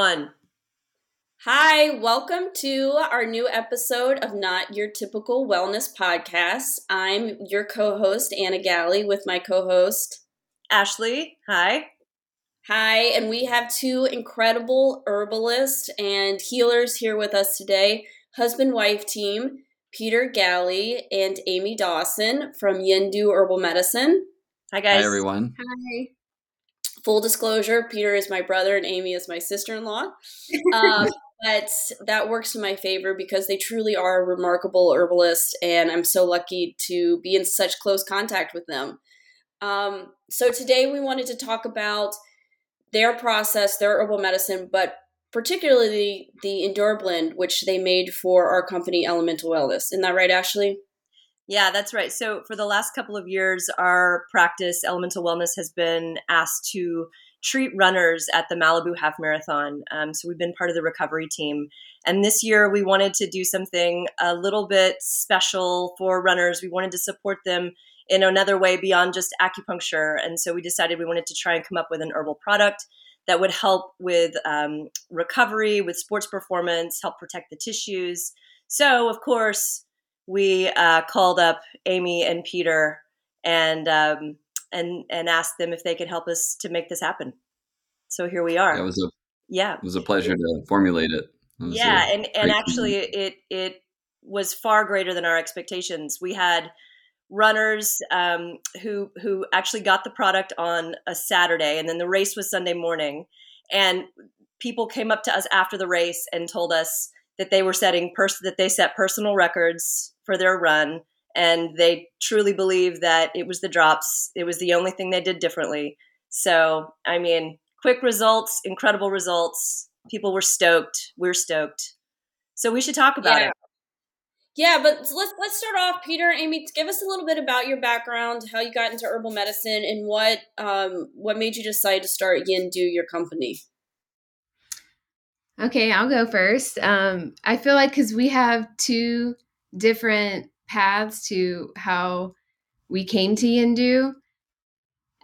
Hi, welcome to our new episode of Not Your Typical Wellness Podcast. I'm your co-host, Anna Galley, with my co-host, Ashley. Hi, and we have two incredible herbalists and healers here with us today, husband-wife team, Peter Galle and Amy Dawson from Yin Dew Herbal Medicine. Hi, guys. Hi, everyone. Hi. Full disclosure, Peter is my brother and Amy is my sister-in-law. But that works in my favor because they truly are remarkable herbalists, and I'm so lucky to be in such close contact with them. So today we wanted to talk about their process, their herbal medicine, but particularly the Endure Blend, which they made for our company, Elemental Wellness. Isn't that right, Ashley? Yeah, that's right. So for the last couple of years, our practice, Elemental Wellness, has been asked to treat runners at the Malibu Half Marathon. So we've been part of the recovery team. And this year we wanted to do something a little bit special for runners. We wanted to support them in another way beyond just acupuncture. And so we decided we wanted to try and come up with an herbal product that would help with recovery, with sports performance, help protect the tissues. So, of course, we called up Amy and Peter and asked them if they could help us to make this happen. So here we are. It was a pleasure to formulate it. And actually, it was far greater than our expectations. We had runners who actually got the product on a Saturday, and then the race was Sunday morning. And people came up to us after the race and told us that they were set personal records for their run, and they truly believe that it was the drops. It was the only thing they did differently. So, I mean, quick results, incredible results. People were stoked. We're stoked. So we should talk about it. Yeah, but let's start off, Peter, Amy, give us a little bit about your background, how you got into herbal medicine, and what made you decide to start Yin Dew, your company. Okay, I'll go first. I feel like because we have two different paths to how we came to Yin Dew.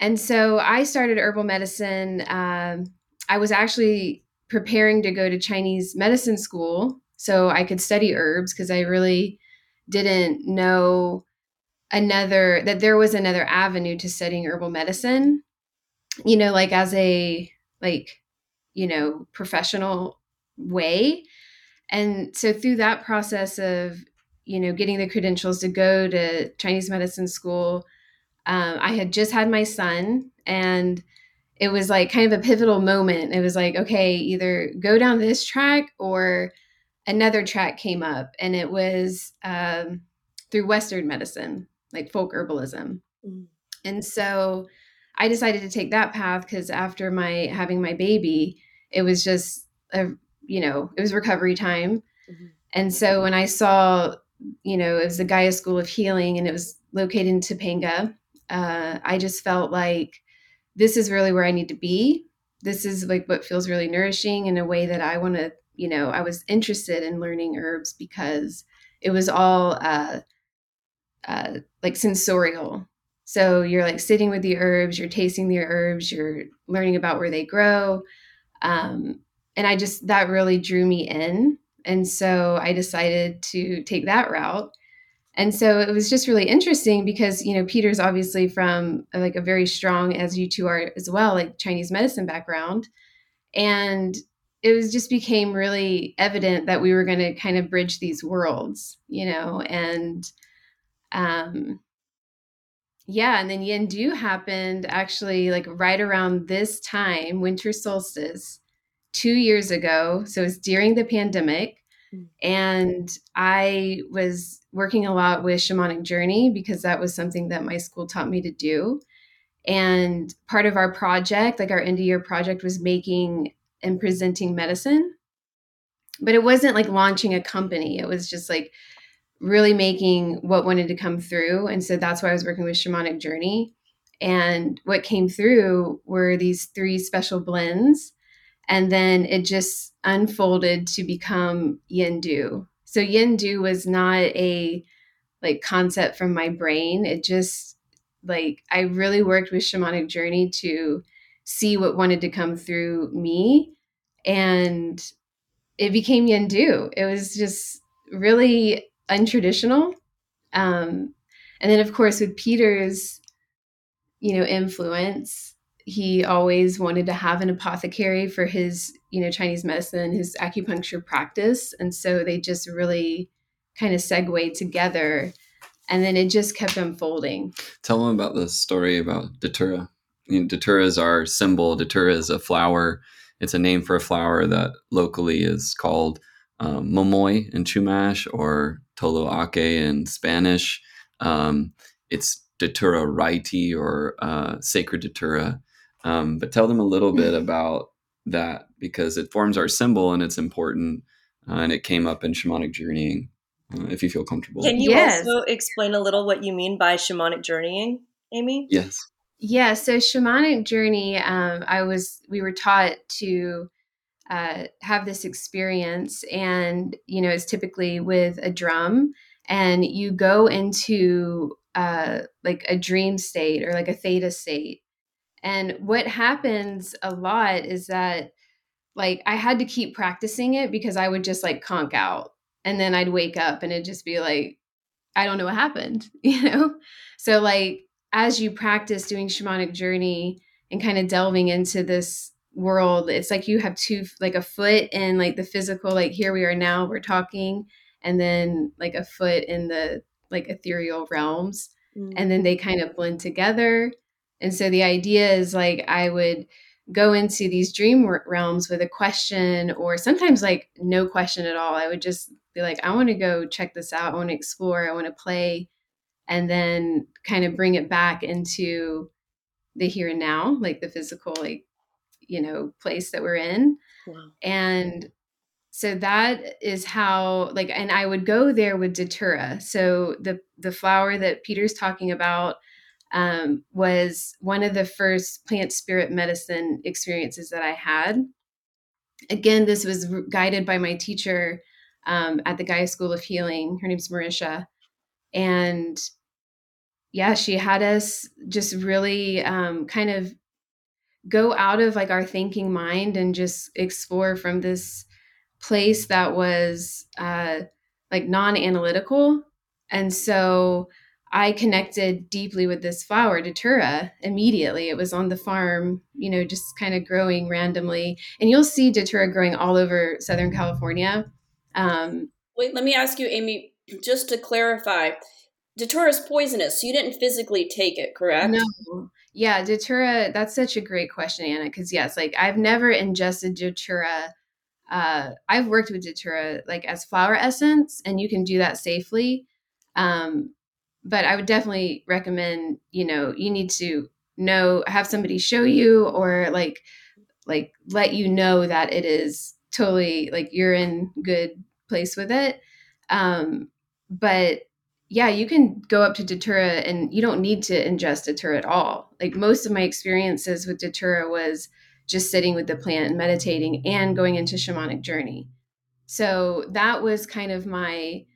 And so I started herbal medicine. I was actually preparing to go to Chinese medicine school so I could study herbs because I really didn't know that there was another avenue to studying herbal medicine, you know, like as a, like, you know, professional way. And so through that process of, you know, getting the credentials to go to Chinese medicine school, I had just had my son, and it was like kind of a pivotal moment. It was like, okay, either go down this track or another track came up, and it was through Western medicine, like folk herbalism. Mm. And so I decided to take that path because after having my baby, it was just, it was recovery time. Mm-hmm. And so when I saw, you know, it was the Gaia School of Healing, and it was located in Topanga, I just felt like this is really where I need to be. This is like what feels really nourishing in a way that I want to, you know, I was interested in learning herbs because it was all like sensorial. So you're like sitting with the herbs, you're tasting the herbs, you're learning about where they grow. And that really drew me in. And so I decided to take that route. And so it was just really interesting because, you know, Peter's obviously from like a very strong, as you two are as well, like Chinese medicine background. And it was just became really evident that we were going to kind of bridge these worlds, you know, and, yeah. And then Yin Dew happened actually like right around this time, winter solstice, 2 years ago. So it's during the pandemic. And I was working a lot with Shamanic Journey because that was something that my school taught me to do. And part of our project, like our end of year project, was making and presenting medicine. But it wasn't like launching a company. It was just like really making what wanted to come through. And so that's why I was working with Shamanic Journey. And what came through were these three special blends. And then it just unfolded to become Yin Dew. So Yin Dew was not a like concept from my brain. It just like, I really worked with Shamanic Journey to see what wanted to come through me. and it became Yin Dew. It was just really untraditional. And then, of course, with Peter's, influence, he always wanted to have an apothecary for his, Chinese medicine, his acupuncture practice. And so they just really kind of segued together. And then it just kept unfolding. Tell them about the story about Datura. Datura is our symbol. Datura is a flower. It's a name for a flower that locally is called momoy in Chumash or toloaque in Spanish. It's Datura raiti or sacred Datura. But tell them a little bit about that, because it forms our symbol and it's important. And it came up in Shamanic Journeying, if you feel comfortable. Can you also explain a little what you mean by Shamanic Journeying, Amy? Yes. Yeah, so Shamanic Journey, we were taught to have this experience, and, it's typically with a drum, and you go into like a dream state or like a theta state. And what happens a lot is that, like, I had to keep practicing it because I would just conk out, and then I'd wake up and it'd just be like, I don't know what happened, So as you practice doing Shamanic Journey and kind of delving into this world, it's like you have a foot in the physical, here we are now, we're talking, and then a foot in the ethereal realms. Mm-hmm. And then they kind of blend together. And so the idea is I would go into these dream realms with a question, or sometimes no question at all. I would just be I want to go check this out. I want to explore. I want to play. And then kind of bring it back into the here and now, the physical, place that we're in. Wow. And so that is how, and I would go there with Datura. So the flower that Peter's talking about was one of the first plant spirit medicine experiences that I had. Again, this was guided by my teacher at the Gaia School of Healing. Her name's Marisha. And yeah, she had us just really kind of go out of our thinking mind and just explore from this place that was non-analytical. And so I connected deeply with this flower, Datura, immediately. It was on the farm, just kind of growing randomly. And you'll see Datura growing all over Southern California. Wait, let me ask you, Amy. Just to clarify, Datura is poisonous, so you didn't physically take it, correct? No. Yeah, Datura, that's such a great question, Anna, because yes, I've never ingested Datura. I've worked with Datura as flower essence, and you can do that safely. But I would definitely recommend, you need to have somebody show you, or let you know that it is totally you're in good place with it. But yeah, you can go up to Datura and you don't need to ingest Datura at all. Most of my experiences with Datura was just sitting with the plant and meditating and going into Shamanic Journey. So that was kind of my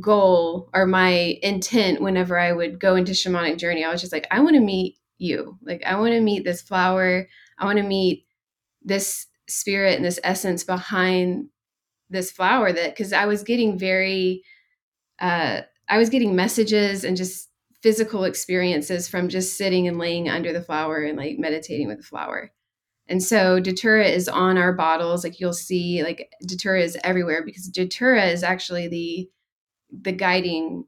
goal or my intent whenever I would go into Shamanic Journey. I was just I want to meet you. I want to meet this flower. I want to meet this spirit and this essence behind this flower, because I was getting getting messages and just physical experiences from just sitting and laying under the flower and meditating with the flower. And so Datura is on our bottles. You'll see Datura is everywhere, because Datura is actually the guiding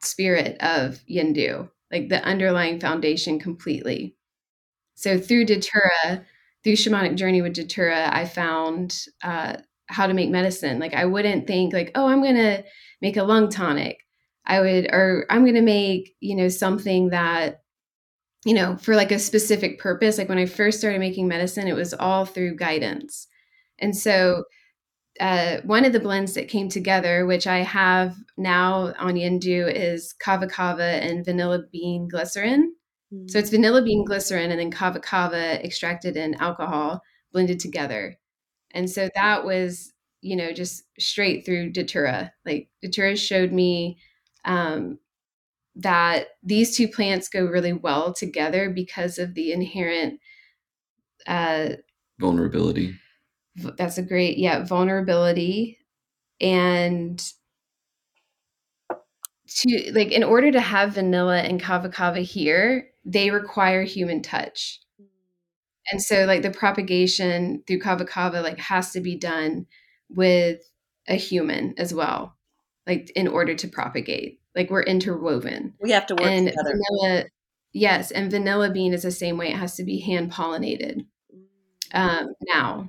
spirit of Yin Dew, the underlying foundation completely. So through Shamanic Journey with Datura, I found, how to make medicine. I wouldn't think oh, I'm going to make a lung tonic. I'm going to make, something that, for a specific purpose. When I first started making medicine, it was all through guidance. And so one of the blends that came together, which I have now on Yin Dew, is Kava Kava and vanilla bean glycerin. Mm-hmm. So it's vanilla bean glycerin and then Kava Kava extracted in alcohol blended together. And so that was, just straight through Datura. Datura showed me that these two plants go really well together because of the inherent vulnerability. That's a great, vulnerability. And to like, in order to have vanilla and Kava Kava here, they require human touch. And so like the propagation through Kava Kava, like has to be done with a human as well, like in order to propagate, like we're interwoven. We have to work together. Vanilla, yes. And vanilla bean is the same way. It has to be hand pollinated now.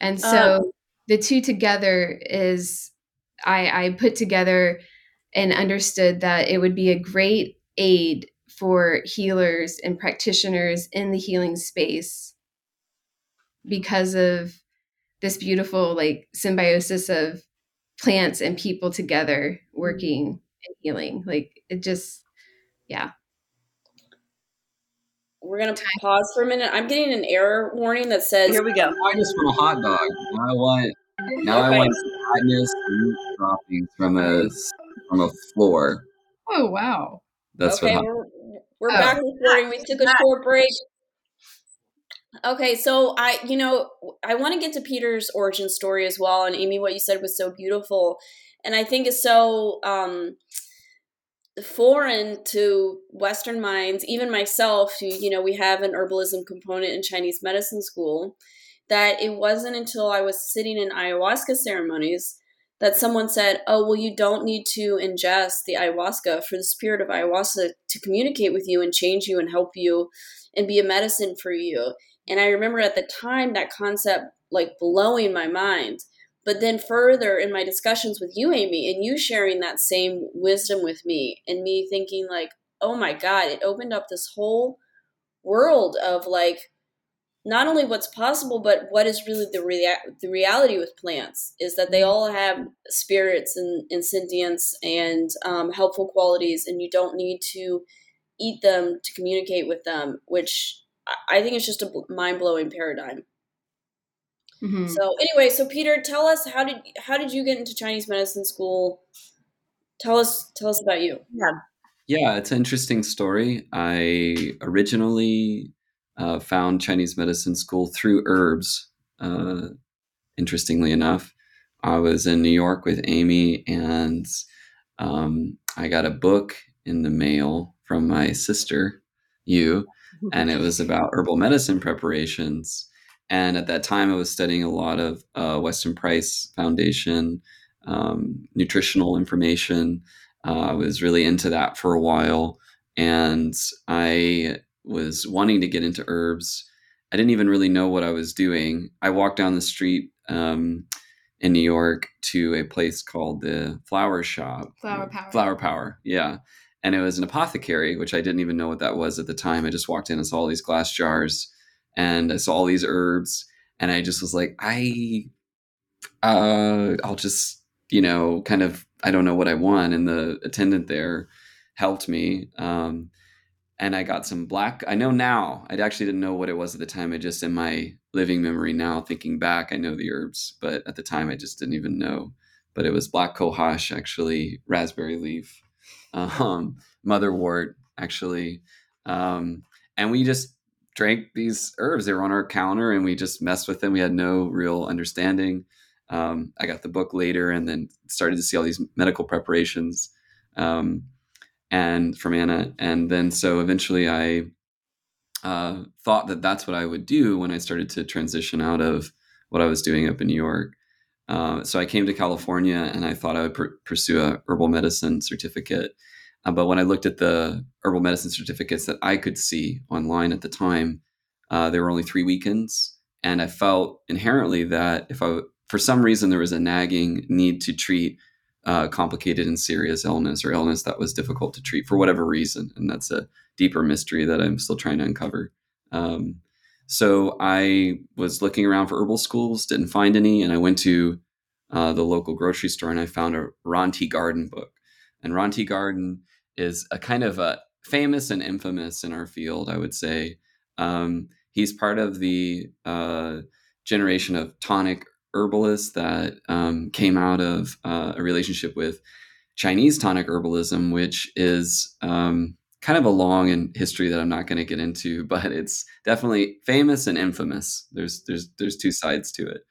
And so the two together is, I put together and understood that it would be a great aid for healers and practitioners in the healing space because of this beautiful like symbiosis of plants and people together working and healing. Like it just, We're going to pause for a minute. I'm getting an error warning that says, here we go. I just want a hot dog. I want hotness and droppings from a floor. Oh, wow. That's okay, we're back recording. We took a short break. Okay, so I want to get to Peter's origin story as well. And Amy, what you said was so beautiful. And I think it's so foreign to Western minds, even myself, who, we have an herbalism component in Chinese medicine school, that it wasn't until I was sitting in ayahuasca ceremonies that someone said, oh, well, you don't need to ingest the ayahuasca for the spirit of ayahuasca to communicate with you and change you and help you and be a medicine for you. And I remember at the time that concept like blowing my mind. But then further in my discussions with you, Amy, and you sharing that same wisdom with me and me thinking like, oh my God, it opened up this whole world of like, not only what's possible, but what is really the reality with plants is that they all have spirits and sentience and helpful qualities, and you don't need to eat them to communicate with them, which I think is just a mind-blowing paradigm. Mm-hmm. So anyway, so Peter, tell us, how did you get into Chinese medicine school? Tell us about you. Yeah, it's an interesting story. I originally found Chinese medicine school through herbs. Interestingly enough, I was in New York with Amy, and I got a book in the mail from my sister, Yu, and it was about herbal medicine preparations. And at that time, I was studying a lot of Weston Price Foundation nutritional information. I was really into that for a while, and I was wanting to get into herbs. I didn't even really know what I was doing. I walked down the street in New York to a place called the Flower Shop. Flower Power, yeah. And it was an apothecary, which I didn't even know what that was at the time. I just walked in and saw all these glass jars, and I saw all these herbs, and I just was like, I'll just, kind of, I don't know what I want. And the attendant there helped me. And I got some black, I know now, I actually didn't know what it was at the time. I just, in my living memory now, thinking back, I know the herbs, but at the time I just didn't even know. But it was black cohosh, actually, raspberry leaf, motherwort, actually. And we just drank these herbs. They were on our counter and we just messed with them. We had no real understanding. I got the book later and then started to see all these medical preparations, and from Anna. And then, so eventually I, thought that that's what I would do when I started to transition out of what I was doing up in New York. So I came to California and I thought I would pursue a herbal medicine certificate. But when I looked at the herbal medicine certificates that I could see online at the time, there were only 3 weekends. And I felt inherently that if I, for some reason, there was a nagging need to treat complicated and serious illness or illness that was difficult to treat for whatever reason. And that's a deeper mystery that I'm still trying to uncover. So I was looking around for herbal schools, didn't find any. And I went to the local grocery store and I found a Ron T. Garden book. And Ron T. Garden is a kind of a famous and infamous in our field, I would say. He's part of the generation of tonic herbalist that came out of a relationship with Chinese tonic herbalism, which is kind of a long history that I'm not going to get into, but it's definitely famous and infamous. There's two sides to it.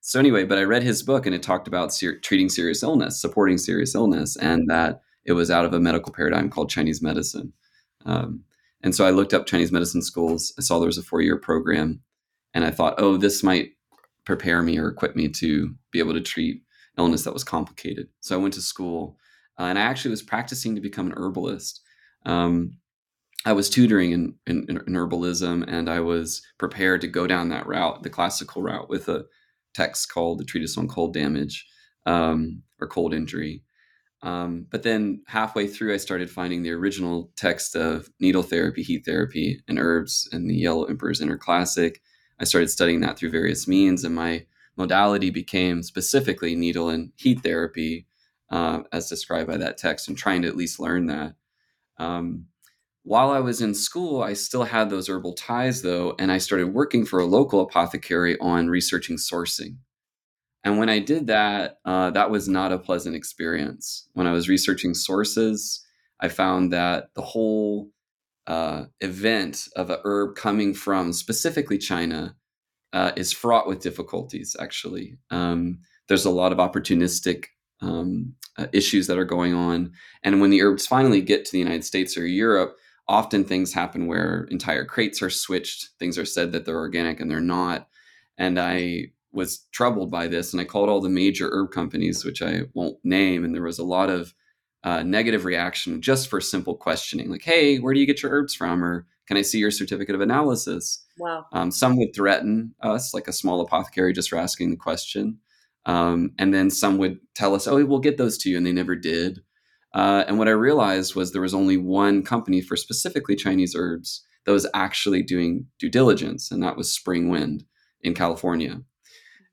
So anyway, but I read his book and it talked about treating serious illness, supporting serious illness, and that it was out of a medical paradigm called Chinese medicine. And so I looked up Chinese medicine schools. I saw there was a 4-year program and I thought, oh, this might prepare me or equip me to be able to treat illness that was complicated. So I went to school and I actually was practicing to become an herbalist. I was tutoring in herbalism, and I was prepared to go down that route, the classical route, with a text called the Treatise on Cold Damage, or Cold Injury. But then halfway through, I started finding the original text of needle therapy, heat therapy, and herbs in the Yellow Emperor's Inner Classic. I started studying that through various means, and my modality became specifically needle and heat therapy, as described by that text, and trying to at least learn that. While I was in school, I still had those herbal ties, though, and I started working for a local apothecary on researching sourcing. And when I did that, that was not a pleasant experience. When I was researching sources, I found that the whole event of a herb coming from specifically China is fraught with difficulties, actually. There's a lot of opportunistic issues that are going on. And when the herbs finally get to the United States or Europe, often things happen where entire crates are switched. Things are said that they're organic and they're not. And I was troubled by this, and I called all the major herb companies, which I won't name. And there was a lot of negative reaction just for simple questioning, like, hey, where do you get your herbs from? Or can I see your certificate of analysis? Wow. Some would threaten us, like a small apothecary, just for asking the question. And then some would tell us, oh, we'll get those to you. And they never did. And what I realized was there was only one company for specifically Chinese herbs that was actually doing due diligence, and that was Spring Wind in California.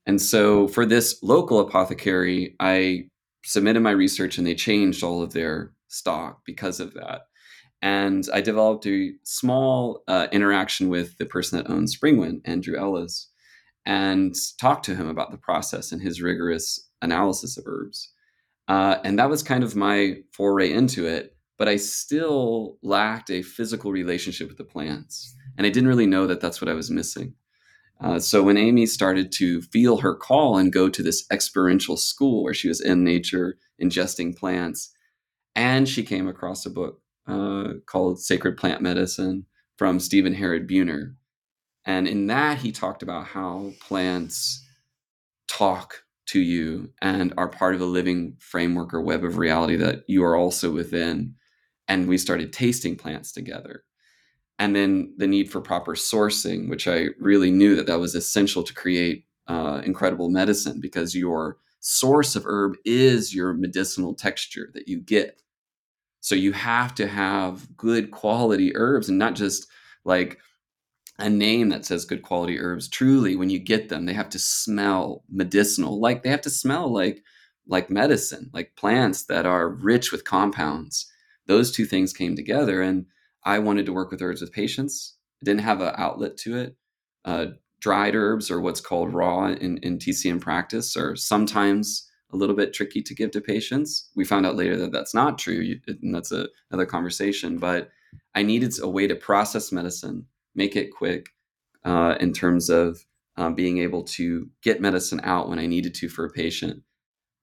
And so for this local apothecary, I submitted my research, and they changed all of their stock because of that. And I developed a small interaction with the person that owns Spring Wind, Andrew Ellis, and talked to him about the process and his rigorous analysis of herbs. And that was kind of my foray into it, but I still lacked a physical relationship with the plants. And I didn't really know that that's what I was missing. So when Amy started to feel her call and go to this experiential school where she was in nature, ingesting plants, and she came across a book called Sacred Plant Medicine from Stephen Harrod Buhner. And in that, he talked about how plants talk to you and are part of a living framework or web of reality that you are also within. And we started tasting plants together. And then the need for proper sourcing, which I really knew that was essential to create incredible medicine, because your source of herb is your medicinal texture that you get. So you have to have good quality herbs, and not just like a name that says good quality herbs. Truly, when you get them, they have to smell medicinal, like they have to smell like medicine, like plants that are rich with compounds. Those two things came together, and I wanted to work with herbs with patients. I didn't have an outlet to it. Dried herbs, or what's called raw in TCM practice, are sometimes a little bit tricky to give to patients. We found out later that that's not true, and that's another conversation, but I needed a way to process medicine, make it quick in terms of being able to get medicine out when I needed to for a patient,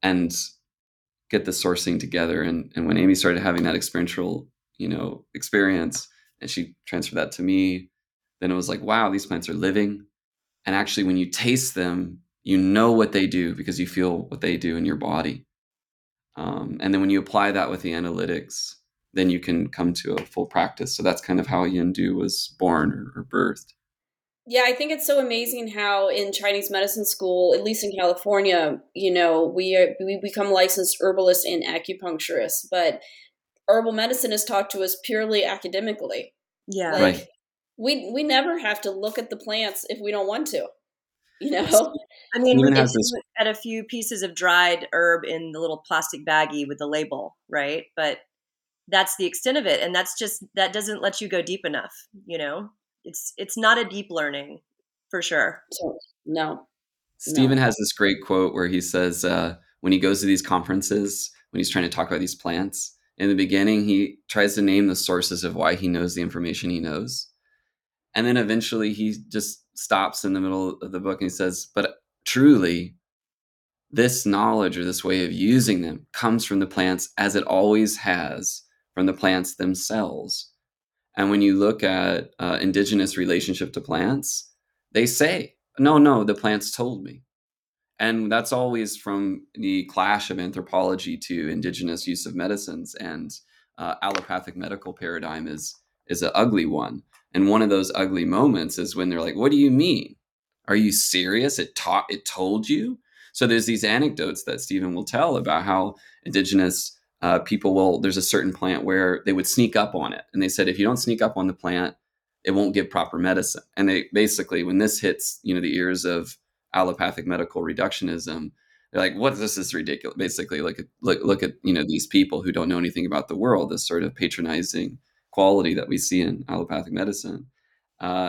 and get the sourcing together. And when Amy started having that experiential, experience, and she transferred that to me, then it was like, wow, these plants are living. And actually, when you taste them, you know what they do because you feel what they do in your body. And then when you apply that with the analytics, then you can come to a full practice. So that's kind of how Yin Dew was born or birthed. Yeah, I think it's so amazing how in Chinese medicine school, at least in California, we become licensed herbalists and acupuncturists, but herbal medicine is taught to us purely academically. Yeah. Right. We never have to look at the plants if we don't want to, I mean, we had a few pieces of dried herb in the little plastic baggie with the label, right? But that's the extent of it. And that doesn't let you go deep enough. It's not a deep learning for sure. No. Stephen has this great quote where he says, when he goes to these conferences, when he's trying to talk about these plants, in the beginning, he tries to name the sources of why he knows the information he knows. And then eventually he just stops in the middle of the book and he says, but truly, this knowledge or this way of using them comes from the plants as it always has from the plants themselves. And when you look at indigenous relationship to plants, they say, no, the plants told me. And that's always from the clash of anthropology to indigenous use of medicines, and allopathic medical paradigm is an ugly one. And one of those ugly moments is when they're like, what do you mean? Are you serious? It told you? So there's these anecdotes that Stephen will tell about how indigenous people will, there's a certain plant where they would sneak up on it. And they said, if you don't sneak up on the plant, it won't give proper medicine. And they basically, when this hits, the ears of allopathic medical reductionism, they're like, what, this is ridiculous. Basically, like, look at, these people who don't know anything about the world, this sort of patronizing quality that we see in allopathic medicine. And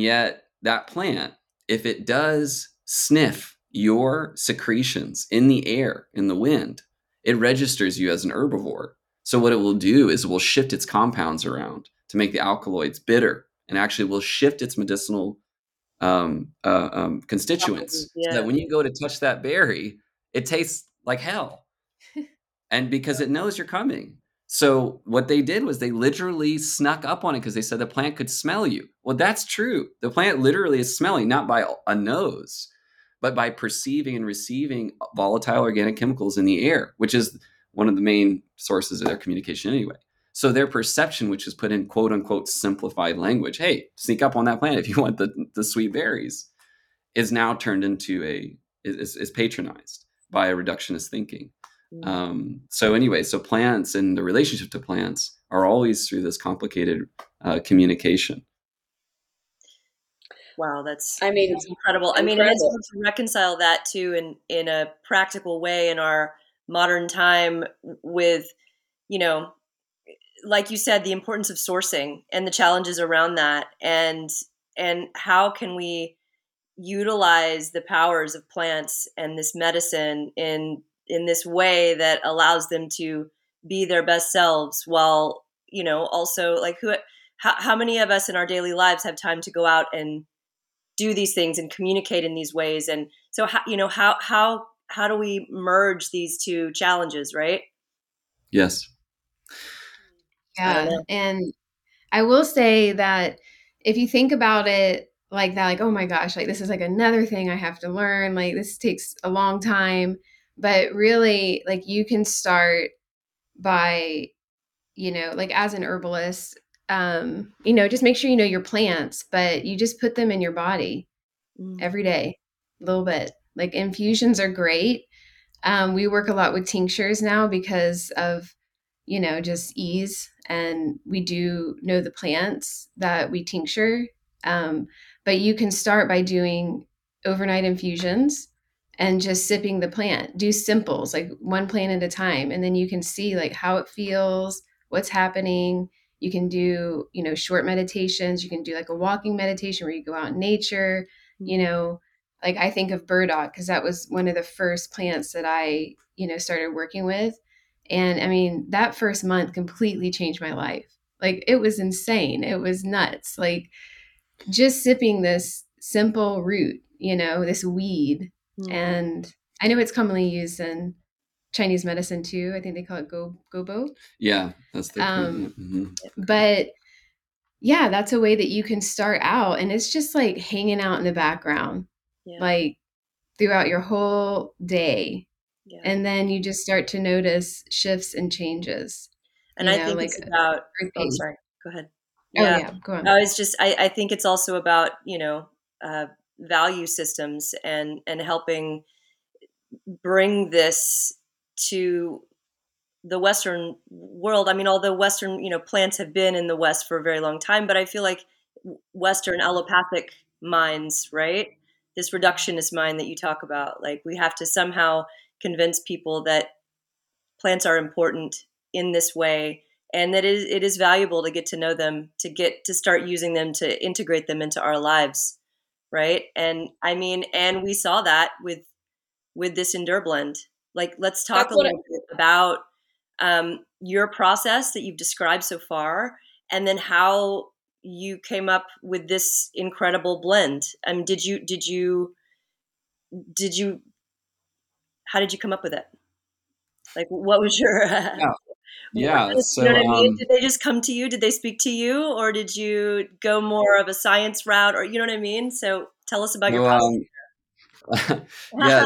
yet that plant, if it does sniff your secretions in the air, in the wind, it registers you as an herbivore. So what it will do is it will shift its compounds around to make the alkaloids bitter, and actually will shift its medicinal constituents, yeah. So that when you go to touch that berry, it tastes like hell. And because it knows you're coming. So what they did was they literally snuck up on it because they said the plant could smell you. Well, that's true. The plant literally is smelling, not by a nose, but by perceiving and receiving volatile organic chemicals in the air, which is one of the main sources of their communication anyway. So their perception, which is put in quote unquote simplified language, hey, sneak up on that plant if you want the sweet berries, is now turned into is patronized by a reductionist thinking. Mm. So plants and the relationship to plants are always through this complicated communication. Wow, that's incredible. I mean, it's important to reconcile that too in a practical way in our modern time with, like you said, the importance of sourcing and the challenges around that, and how can we utilize the powers of plants and this medicine in this way that allows them to be their best selves, while also like how many of us in our daily lives have time to go out and do these things and communicate in these ways? And so how do we merge these two challenges, right? Yes. Yeah. And I will say that if you think about it like that, like, oh my gosh, like this is like another thing I have to learn. Like this takes a long time, but really like you can start by, like as an herbalist, just make sure, your plants, but you just put them in your body every day, a little bit. Like infusions are great. We work a lot with tinctures now because of, just ease. And we do know the plants that we tincture. But you can start by doing overnight infusions and just sipping the plant, do simples, like one plant at a time. And then you can see like how it feels, what's happening. You can do, short meditations. You can do like a walking meditation where you go out in nature, like I think of burdock because that was one of the first plants that I, started working with. And I mean, that first month completely changed my life. Like it was insane. It was nuts. Like just sipping this simple root, this weed. Mm-hmm. And I know it's commonly used in Chinese medicine too. I think they call it gobo. Yeah, that's the mm-hmm. But yeah, that's a way that you can start out, and it's just like hanging out in the background, like throughout your whole day, and then you just start to notice shifts and changes. And I think like it's about. Oh, sorry. Go ahead. Oh, yeah, go on. I think it's also about value systems and helping bring this to the Western world. I mean, although Western, plants have been in the West for a very long time, but I feel like Western allopathic minds, right? This reductionist mind that you talk about, like we have to somehow convince people that plants are important in this way and that it is valuable to get to know them, to start using them, to integrate them into our lives, right? And I mean, and we saw that with this Endure Blend. Like, let's talk a little bit about your process that you've described so far, and then how you came up with this incredible blend. How did you come up with it? Like, what was your? Yeah. So, you know what I mean? Did they just come to you? Did they speak to you, or did you go more of a science route, or you know what I mean? So, tell us about your process. Yeah,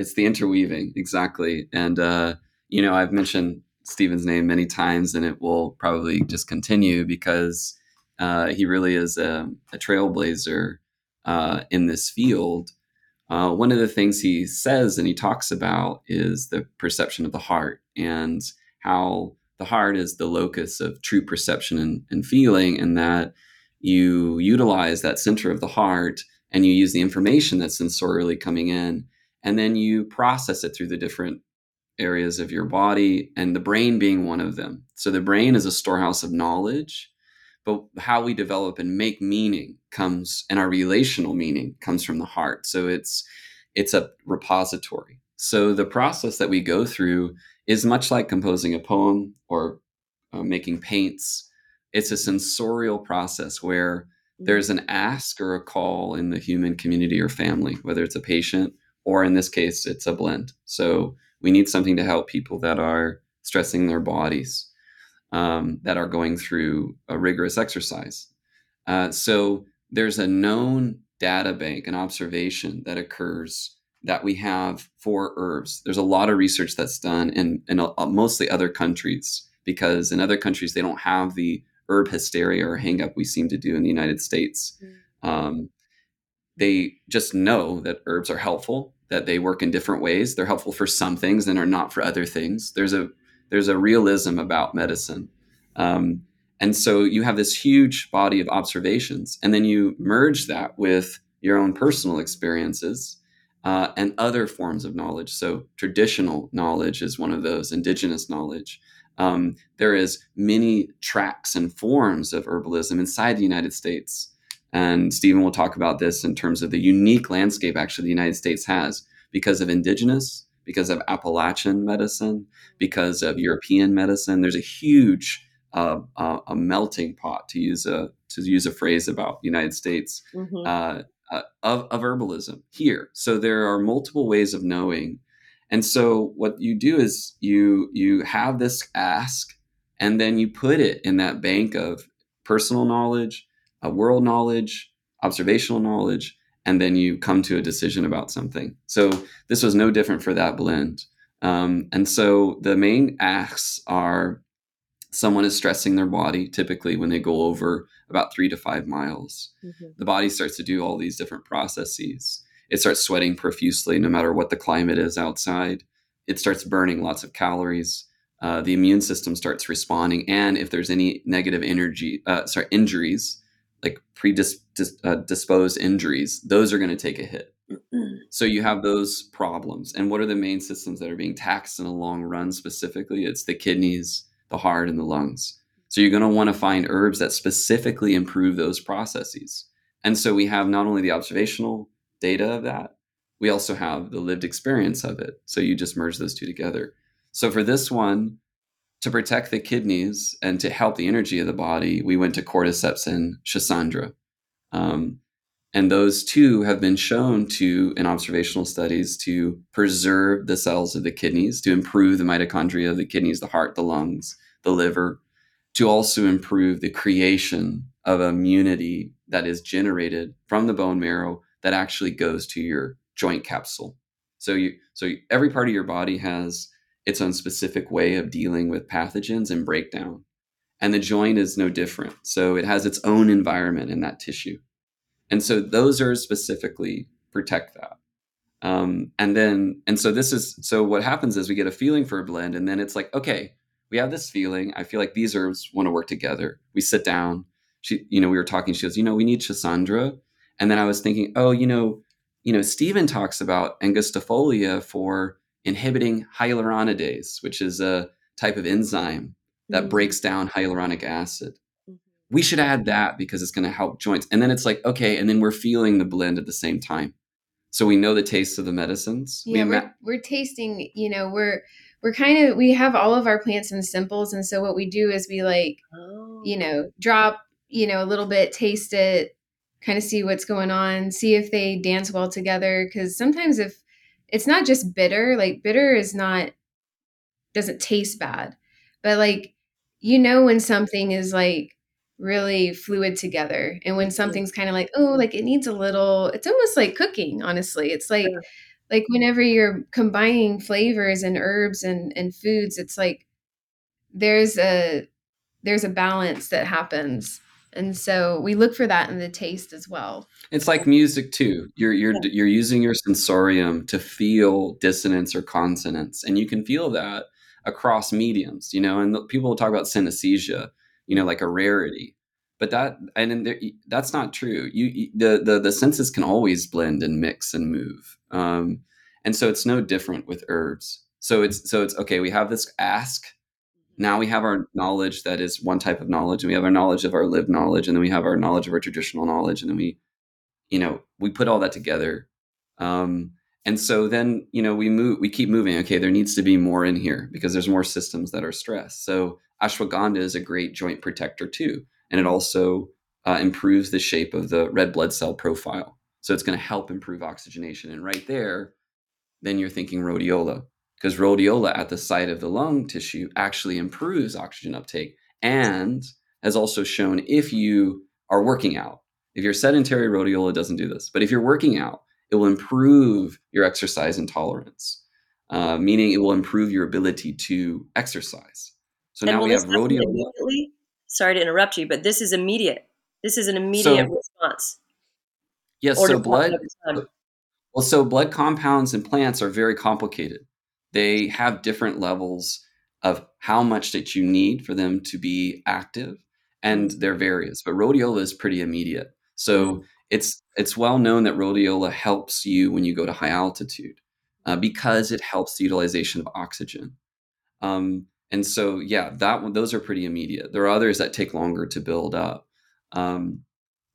it's the interweaving. Exactly. And you know, I've mentioned Stephen's name many times, and it will probably just continue because he really is a trailblazer in this field. One of the things he says and he talks about is the perception of the heart, and how the heart is the locus of true perception and feeling, and that you utilize that center of the heart and you use the information that's sensorially coming in, and then you process it through the different areas of your body, and the brain being one of them. So the brain is a storehouse of knowledge. But how we develop and make meaning comes, and our relational meaning comes from the heart. So it's a repository. So the process that we go through is much like composing a poem or making paints. It's a sensorial process where there's an ask or a call in the human community or family, whether it's a patient or in this case, it's a blend. So we need something to help people that are stressing their bodies. That are going through a rigorous exercise. So there's a known data bank, an observation that occurs that we have for herbs. There's a lot of research that's done in mostly other countries, because in other countries, they don't have the herb hysteria or hang up we seem to do in the United States. Mm. They just know that herbs are helpful, that they work in different ways. They're helpful for some things and are not for other things. There's a realism about medicine. And so you have this huge body of observations, and then you merge that with your own personal experiences and other forms of knowledge. So traditional knowledge is one of those, indigenous knowledge. There is many tracks and forms of herbalism inside the United States. And Stephen will talk about this in terms of the unique landscape actually the United States has because of indigenous, because of Appalachian medicine, because of European medicine. There's a huge a melting pot, to use a phrase about the United States, mm-hmm. of herbalism here. So there are multiple ways of knowing. And so what you do is you have this ask, and then you put it in that bank of personal knowledge, world knowledge, observational knowledge, and then you come to a decision about something. So this was no different for that blend. And so the main asks are, someone is stressing their body, typically when they go over about 3 to 5 miles. Mm-hmm. The body starts to do all these different processes. It starts sweating profusely, no matter what the climate is outside. It starts burning lots of calories. The immune system starts responding. And if there's any negative injuries, like predisposed injuries, those are going to take a hit. So you have those problems. And what are the main systems that are being taxed in the long run specifically? It's the kidneys, the heart, and the lungs. So you're going to want to find herbs that specifically improve those processes. And so we have not only the observational data of that, we also have the lived experience of it. So you just merge those two together. So for this one, to protect the kidneys and to help the energy of the body, we went to cordyceps and schisandra. And those two have been shown to, in observational studies, to preserve the cells of the kidneys, to improve the mitochondria of the kidneys, the heart, the lungs, the liver, to also improve the creation of immunity that is generated from the bone marrow that actually goes to your joint capsule. So every part of your body has its own specific way of dealing with pathogens and breakdown. And the joint is no different. So it has its own environment in that tissue. And so those are specifically protect that. So what happens is we get a feeling for a blend, and then it's like, okay, we have this feeling. I feel like these herbs want to work together. We sit down. We were talking, she goes, we need schisandra. And then I was thinking, Stephen talks about angustifolia for inhibiting hyaluronidase, which is a type of enzyme that mm-hmm. breaks down hyaluronic acid. Mm-hmm. We should add that because it's going to help joints. And then it's like, okay, and then we're feeling the blend at the same time. So we know the taste of the medicines. Yeah, we're tasting, we have all of our plants in simples. And so what we do is we drop, a little bit, taste it, kind of see what's going on, see if they dance well together. Cause sometimes if it's not just bitter, like bitter is not, doesn't taste bad, but when something is really fluid together and when something's kind of it needs a little, it's almost like cooking, honestly. It's like whenever you're combining flavors and herbs and foods, it's there's a balance that happens. And so we look for that in the taste as well. It's like music too. You're using your sensorium to feel dissonance or consonance, and you can feel that across mediums, and people will talk about synesthesia, like a rarity, but that's not true. The senses can always blend and mix and move. And so it's no different with herbs. So it's okay. We have this ask. Now we have our knowledge that is one type of knowledge, and we have our knowledge of our lived knowledge, and then we have our knowledge of our traditional knowledge, and then we put all that together. And so then, we keep moving. Okay, there needs to be more in here because there's more systems that are stressed. So ashwagandha is a great joint protector too. And it also improves the shape of the red blood cell profile. So it's going to help improve oxygenation. And right there, then you're thinking rhodiola. Because rhodiola at the site of the lung tissue actually improves oxygen uptake, and has also shown if you are working out, if you're sedentary, rhodiola doesn't do this. But if you're working out, it will improve your exercise intolerance, meaning it will improve your ability to exercise. So now we have rhodiola. Sorry to interrupt you, but this is immediate. This is an immediate response. Yes. So blood compounds in plants are very complicated. They have different levels of how much that you need for them to be active, and they're various, but rhodiola is pretty immediate. So it's well known that rhodiola helps you when you go to high altitude because it helps the utilization of oxygen. And so, those are pretty immediate. There are others that take longer to build up.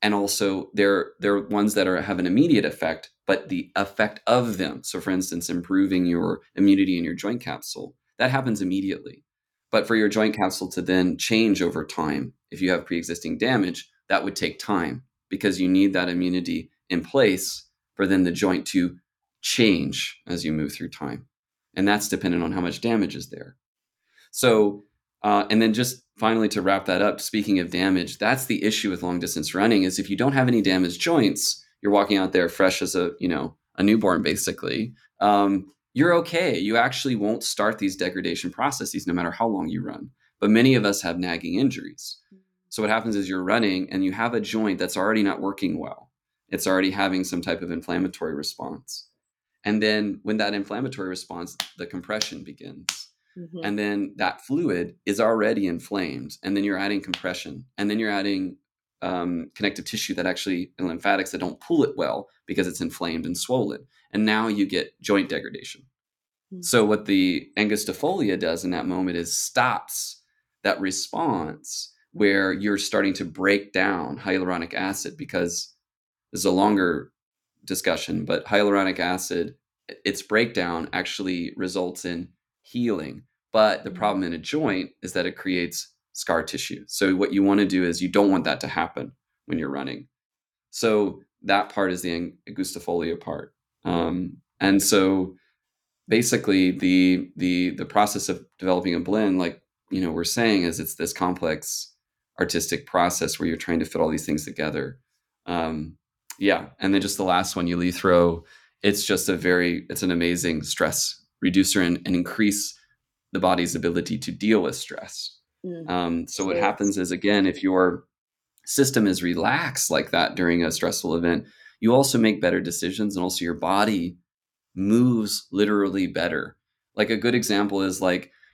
And also they're ones that have an immediate effect, but the effect of them. So for instance, improving your immunity in your joint capsule, that happens immediately. But for your joint capsule to then change over time, if you have pre-existing damage, that would take time because you need that immunity in place for then the joint to change as you move through time. And that's dependent on how much damage is there. So, and then just finally to wrap that up, speaking of damage, that's the issue with long distance running is if you don't have any damaged joints, you're walking out there fresh as a newborn, basically. You're okay. You actually won't start these degradation processes no matter how long you run. But many of us have nagging injuries. So what happens is you're running and you have a joint that's already not working well. It's already having some type of inflammatory response. And then when that inflammatory response, the compression begins. Mm-hmm. And then that fluid is already inflamed. And then you're adding compression. And then you're adding connective tissue that actually, and lymphatics that don't pull it well because it's inflamed and swollen. And now you get joint degradation. Mm-hmm. So what the angustifolia does in that moment is stops that response where you're starting to break down hyaluronic acid, because this is a longer discussion, but hyaluronic acid, its breakdown actually results in healing. But the problem in a joint is that it creates scar tissue. So what you want to do is you don't want that to happen when you're running. So that part is the angustifolia part. And so basically the process of developing a blend, we're saying, is it's this complex artistic process where you're trying to fit all these things together. And then just the last one, Ulithro, it's just it's an amazing stress reducer and increase the body's ability to deal with stress. Mm-hmm. So what happens is, again, if your system is relaxed like that during a stressful event, you also make better decisions, and also your body moves literally better. Like a good example is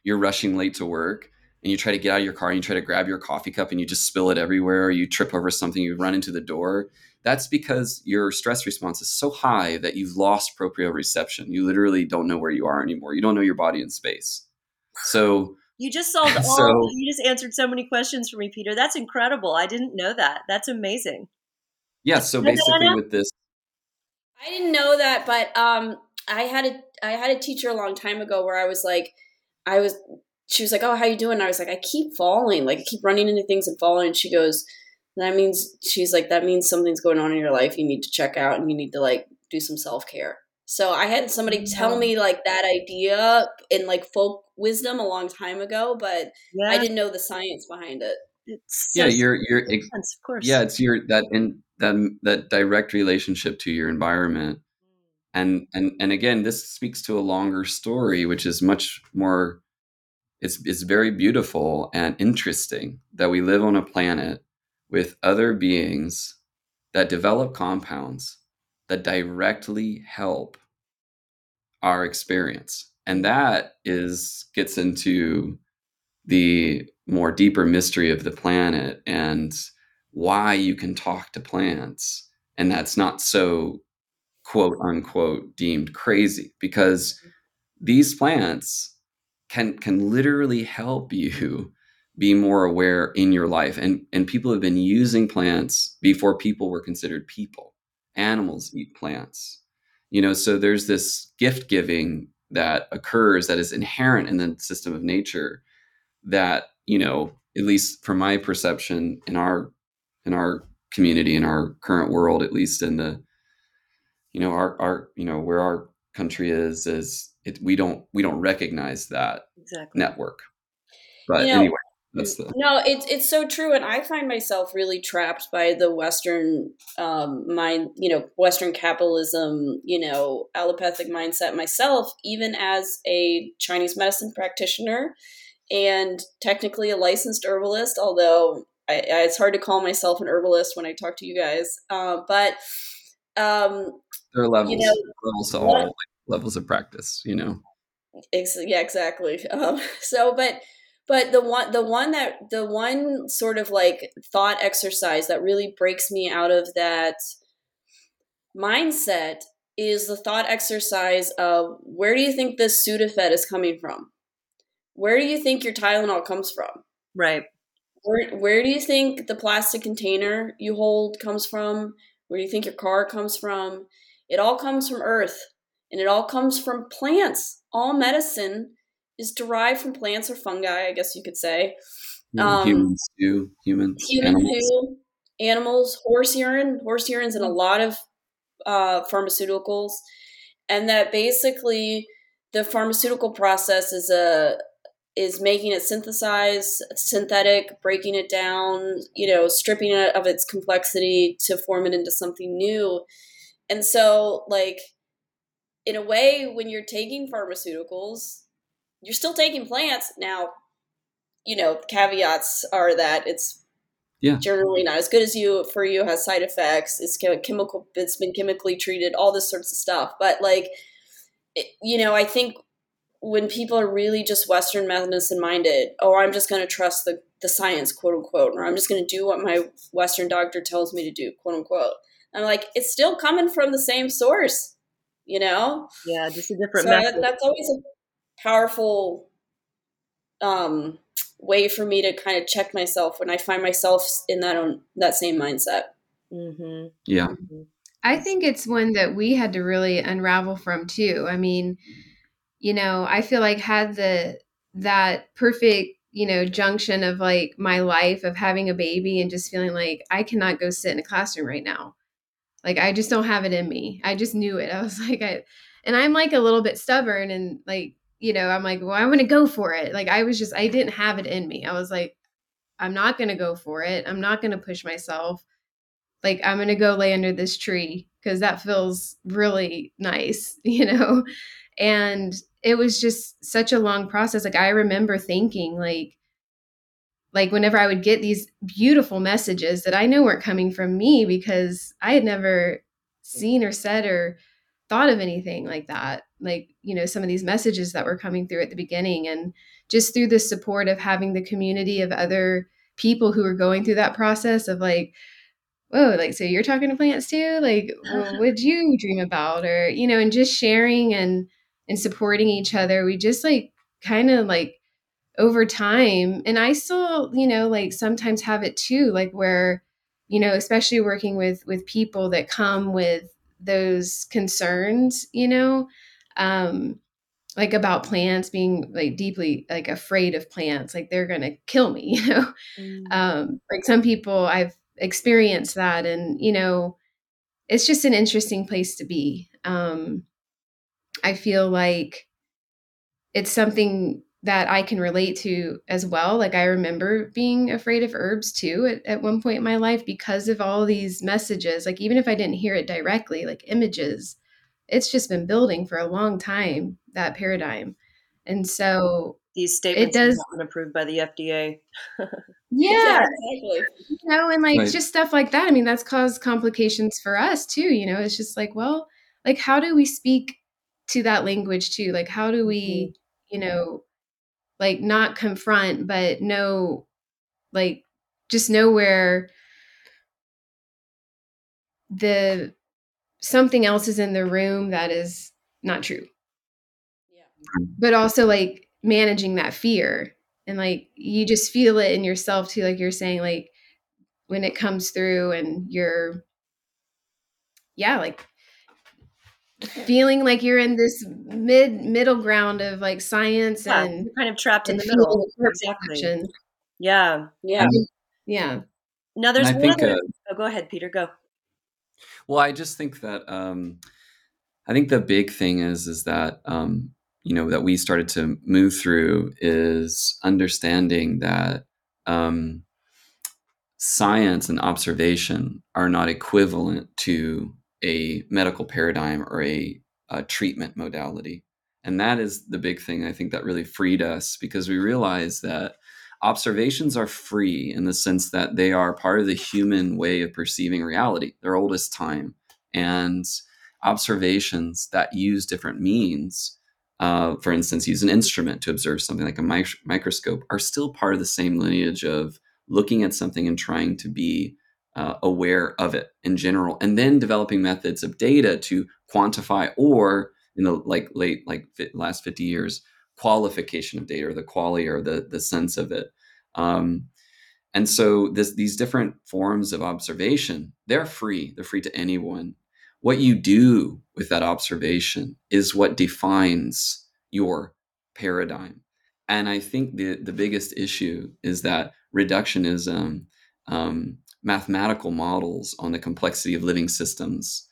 you're rushing late to work and you try to get out of your car and you try to grab your coffee cup and you just spill it everywhere, or you trip over something, you run into the door. That's because your stress response is so high that you've lost proprioception. You literally don't know where you are anymore. You don't know your body in space. So you just you just answered so many questions for me, Peter. That's incredible. I didn't know that. That's amazing. Yeah. So basically with this, I didn't know that, but I had a teacher a long time ago where I was like, she was like, oh, how you doing? And I was like, I keep falling. Like, I keep running into things and falling. And she goes, that means something's going on in your life. You need to check out and you need to like do some self-care. So I had somebody tell me like that idea in like folk wisdom a long time ago, but I didn't know the science behind it. It's of course. Yeah. It's that direct relationship to your environment. And again, this speaks to a longer story, which is much more, it's very beautiful and interesting that we live on a planet with other beings that develop compounds that directly help our experience. And that gets into the more deeper mystery of the planet and why you can talk to plants. And that's not so quote unquote deemed crazy, because these plants can literally help you be more aware in your life. And people have been using plants before people were considered people. Animals eat plants, so there's this gift giving that occurs that is inherent in the system of nature that, at least from my perception in our community, in our current world, at least in the, our where our country is we don't recognize that exactly. network. But anyway, no, it's so true. And I find myself really trapped by the Western mind, Western capitalism, allopathic mindset myself, even as a Chinese medicine practitioner and technically a licensed herbalist, although it's hard to call myself an herbalist when I talk to you guys. But there are levels, all levels of practice, Yeah, exactly. But the one sort of like thought exercise that really breaks me out of that mindset is the thought exercise of, where do you think this Sudafed is coming from? Where do you think your Tylenol comes from? Right. Where do you think the plastic container you hold comes from? Where do you think your car comes from? It all comes from earth, and it all comes from plants. All medicine is derived from plants or fungi, I guess you could say. Humans, animals, horse urine. Horse urine's in a lot of pharmaceuticals. And that basically the pharmaceutical process is making it synthetic, breaking it down, stripping it of its complexity to form it into something new. And so, like, in a way, when you're taking pharmaceuticals, you're still taking plants. Now, caveats are that it's generally not as good as for you, has side effects. It's been chemically treated, all this sorts of stuff. But like, I think when people are really just Western medicine minded, I'm just going to trust the science, quote unquote, or I'm just going to do what my Western doctor tells me to do, quote unquote. I'm like, it's still coming from the same source, Yeah. Just a different method. That's always powerful way for me to kind of check myself when I find myself in that same mindset. Mm-hmm. Yeah. I think it's one that we had to really unravel from too. I mean, I feel like had that perfect, junction of like my life of having a baby and just feeling like I cannot go sit in a classroom right now. Like, I just don't have it in me. I just knew it. I was like, and I'm like a little bit stubborn and like, I'm like, well, I'm going to go for it. Like, I didn't have it in me. I was like, I'm not going to go for it. I'm not going to push myself. Like, I'm going to go lay under this tree because that feels really nice, And it was just such a long process. Like, I remember thinking like whenever I would get these beautiful messages that I know weren't coming from me because I had never seen or said or thought of anything like that, like, some of these messages that were coming through at the beginning, and just through the support of having the community of other people who were going through that process of like, whoa, like, so you're talking to plants too? Like, what would you dream about? Or, and just sharing and supporting each other. We just like, kind of like over time. And I still, like sometimes have it too, like where, especially working with people that come with those concerns, like about plants being like deeply like afraid of plants, like they're going to kill me, you know? Like some people I've experienced that, and, you know, it's just an interesting place to be. I feel like it's something that I can relate to as well. Like I remember being afraid of herbs too at one point in my life because of all these messages, like even if I didn't hear it directly, like images, it's just been building for a long time, that paradigm. And so these statements it does not been approved by the FDA. Yeah, exactly. You know, and like right. just stuff like that. I mean, that's caused complications for us too. You know, it's just like, well, like how do we speak to that language too? Like how do we, you know, like not confront, but know, like just know where the something else is in the room that is not true. Yeah. But also like managing that fear, and like, you just feel it in yourself too. Like you're saying, like when it comes through and you're, yeah, like feeling like you're in this middle ground of like science and you're kind of trapped in the middle. Exactly. Yeah. Yeah. Yeah. Now there's one other. Oh, go ahead, Peter, go. Well, I just think that, I think the big thing is that, you know, that we started to move through is understanding that, science and observation are not equivalent to a medical paradigm or a treatment modality. And that is the big thing, I think, that really freed us, because we realized that observations are free in the sense that they are part of the human way of perceiving reality, their oldest time. And observations that use different means, for instance, use an instrument to observe something like a microscope, are still part of the same lineage of looking at something and trying to be aware of it in general, and then developing methods of data to quantify, or in the last 50 years, qualification of data, or the quality or the sense of it. And so these different forms of observation, they're free to anyone. What you do with that observation is what defines your paradigm. And I think the biggest issue is that reductionism, mathematical models on the complexity of living systems,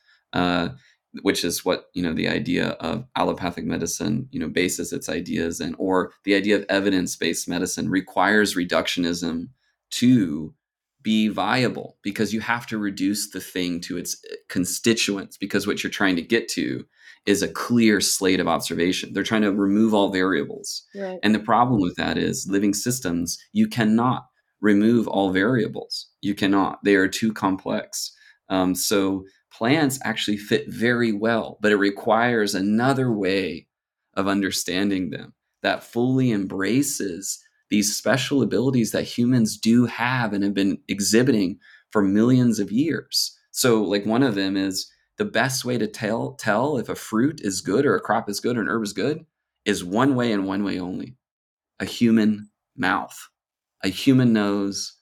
which is what, you know, the idea of allopathic medicine, you know, bases its ideas in, or the idea of evidence-based medicine requires reductionism to be viable, because you have to reduce the thing to its constituents, because what you're trying to get to is a clear slate of observation. They're trying to remove all variables. Right. And the problem with that is living systems, you cannot remove all variables. You cannot. They are too complex. So plants actually fit very well, but it requires another way of understanding them that fully embraces these special abilities that humans do have and have been exhibiting for millions of years. So like one of them is the best way to tell if a fruit is good or a crop is good or an herb is good is one way and one way only: a human mouth, a human nose,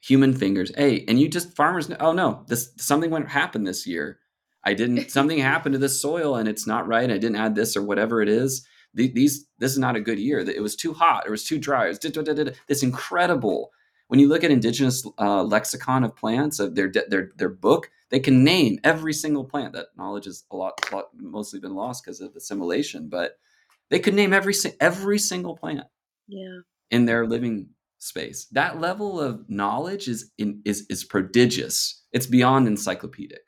human fingers. Hey, and you just farmers know, oh no, this something went happen this year. I didn't, something happened to this soil and it's not right. I didn't add this or whatever it is. This is not a good year. It was too hot. It was too dry. It was this incredible. When you look at indigenous lexicon of plants, of their book, they can name every single plant. That knowledge is a lot mostly been lost because of assimilation, but they could name every single plant. Yeah. In their living space. That level of knowledge is prodigious. It's beyond encyclopedic.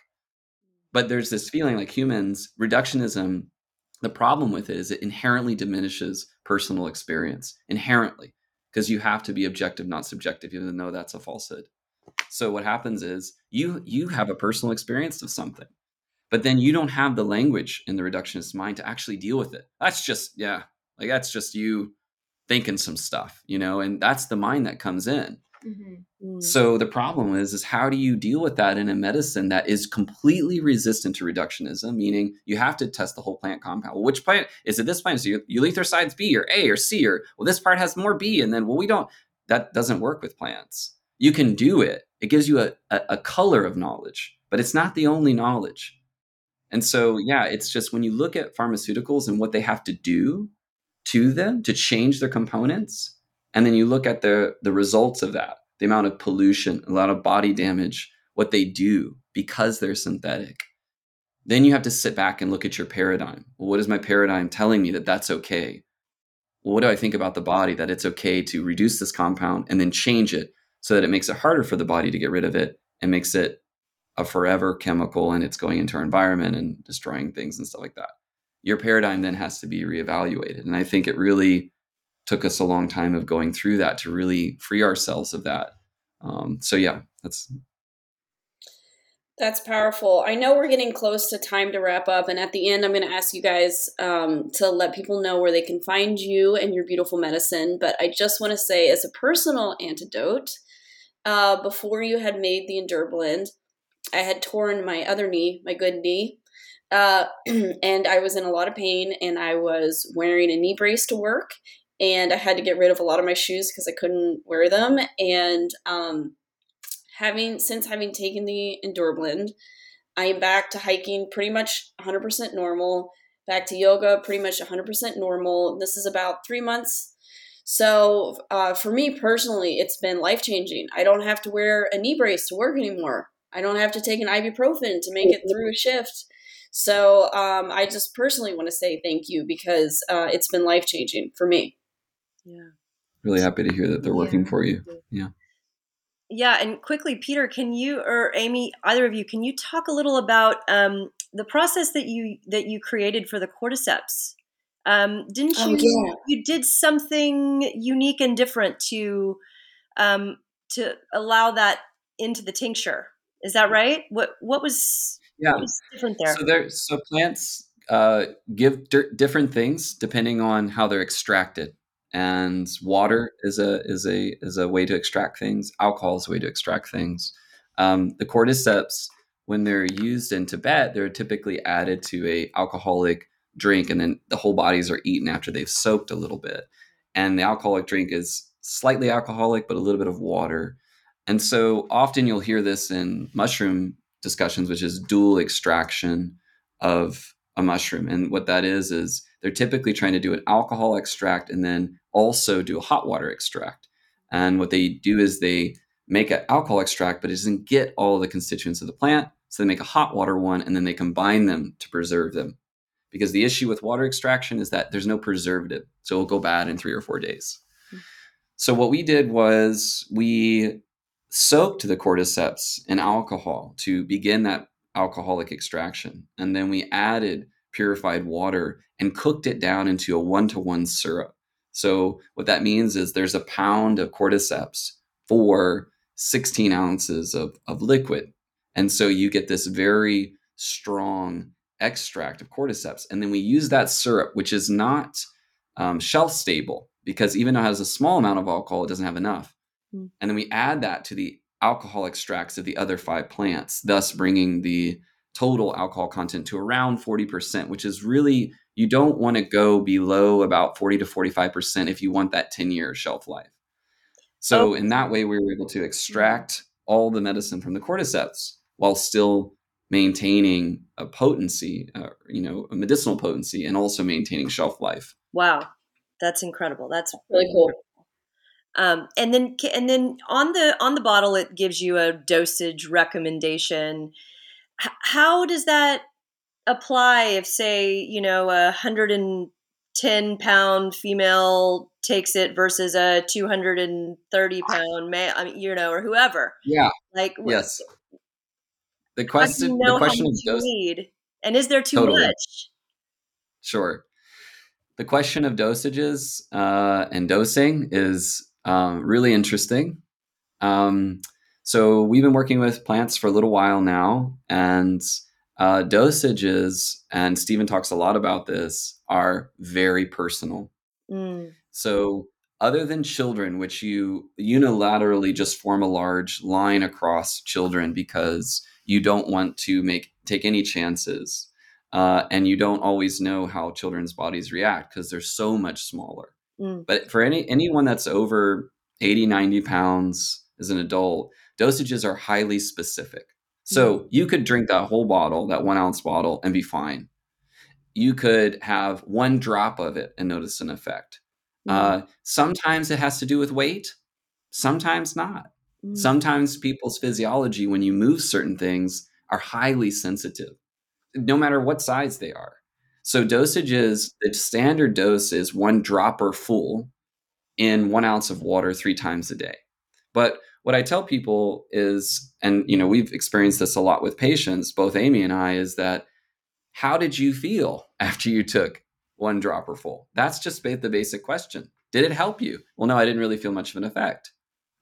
But there's this feeling like humans, reductionism, the problem with it is it inherently diminishes personal experience, inherently, because you have to be objective, not subjective, even though that's a falsehood. So what happens is you have a personal experience of something, but then you don't have the language in the reductionist mind to actually deal with it. That's just you thinking some stuff, you know, and that's the mind that comes in. Mm-hmm. So the problem is how do you deal with that in a medicine that is completely resistant to reductionism, meaning you have to test the whole plant compound. Well, which plant is it? This plant is eleutherosides B or A or C, or, well, this part has more B. And then, well, we don't, that doesn't work with plants. You can do it. It gives you a color of knowledge, but it's not the only knowledge. And so, yeah, it's just when you look at pharmaceuticals and what they have to do to them to change their components, and then you look at the results of that, the amount of pollution, a lot of body damage, what they do because they're synthetic, then you have to sit back and look at your paradigm. Well, what is my paradigm telling me that that's okay? Well, what do I think about the body, that it's okay to reduce this compound and then change it so that it makes it harder for the body to get rid of it and makes it a forever chemical, and it's going into our environment and destroying things and stuff like that. Your paradigm then has to be reevaluated. And I think it really took us a long time of going through that to really free ourselves of that. So yeah, that's powerful. I know we're getting close to time to wrap up. And at the end, I'm going to ask you guys to let people know where they can find you and your beautiful medicine. But I just want to say, as a personal antidote, before you had made the Endure Blend, I had torn my other knee, my good knee, and I was in a lot of pain, and I was wearing a knee brace to work, and I had to get rid of a lot of my shoes because I couldn't wear them. And having taken the Endure Blend, I am back to hiking pretty much 100% normal, back to yoga pretty much 100% normal. This is about 3 months. So for me personally, it's been life-changing. I don't have to wear a knee brace to work anymore. I don't have to take an ibuprofen to make it through a shift. So I just personally want to say thank you, because it's been life-changing for me. Yeah. Really happy to hear that they're working for you. Yeah. Yeah. And quickly, Peter, can you, or Amy, either of you, can you talk a little about the process that you created for the cordyceps? Didn't you, you did something unique and different to allow that into the tincture. Is that right? What was different there? So plants give different things depending on how they're extracted. And water is a way to extract things. Alcohol is a way to extract things. The cordyceps, when they're used in Tibet, they're typically added to an alcoholic drink, and then the whole bodies are eaten after they've soaked a little bit. And the alcoholic drink is slightly alcoholic, but a little bit of water. And so often you'll hear this in mushroom discussions, which is dual extraction of a mushroom. And what that is they're typically trying to do an alcohol extract and then also do a hot water extract. And what they do is they make an alcohol extract, but it doesn't get all the constituents of the plant. So they make a hot water one, and then they combine them to preserve them. Because the issue with water extraction is that there's no preservative. So it'll go bad in 3 or 4 days. Mm-hmm. So what we did was we soaked the cordyceps in alcohol to begin that alcoholic extraction. And then we added purified water and cooked it down into a 1-to-1 syrup. So what that means is there's a pound of cordyceps for 16 ounces of liquid. And so you get this very strong extract of cordyceps. And then we use that syrup, which is not shelf stable, because even though it has a small amount of alcohol, it doesn't have enough. And then we add that to the alcohol extracts of the other 5 plants, thus bringing the total alcohol content to around 40%, which is really, you don't want to go below about 40 to 45% if you want that 10-year shelf life. So in that way, we were able to extract all the medicine from the cordyceps while still maintaining a potency, a medicinal potency, and also maintaining shelf life. Wow. That's incredible. That's really cool. And then on the bottle, it gives you a dosage recommendation. How does that apply if, say, 110-pound female takes it versus a 230-pound male, or whoever? Yeah. Yes. The question is dosage. And is there too much? Sure. The question of dosages and dosing is really interesting. So we've been working with plants for a little while now, and dosages, and Stephen talks a lot about this, are very personal. Mm. So other than children, which you unilaterally just form a large line across children because you don't want to take any chances, and you don't always know how children's bodies react because they're so much smaller. But for anyone that's over 80, 90 pounds as an adult, dosages are highly specific. So you could drink that whole bottle, that 1 ounce bottle, and be fine. You could have one drop of it and notice an effect. Sometimes it has to do with weight. Sometimes not. Sometimes people's physiology, when you move certain things, are highly sensitive, no matter what size they are. So dosage is, the standard dose is one dropper full in 1 ounce of water 3 times a day. But what I tell people is, and you know, we've experienced this a lot with patients, both Amy and I, is that how did you feel after you took one dropper full? That's just the basic question. Did it help you? Well, no, I didn't really feel much of an effect.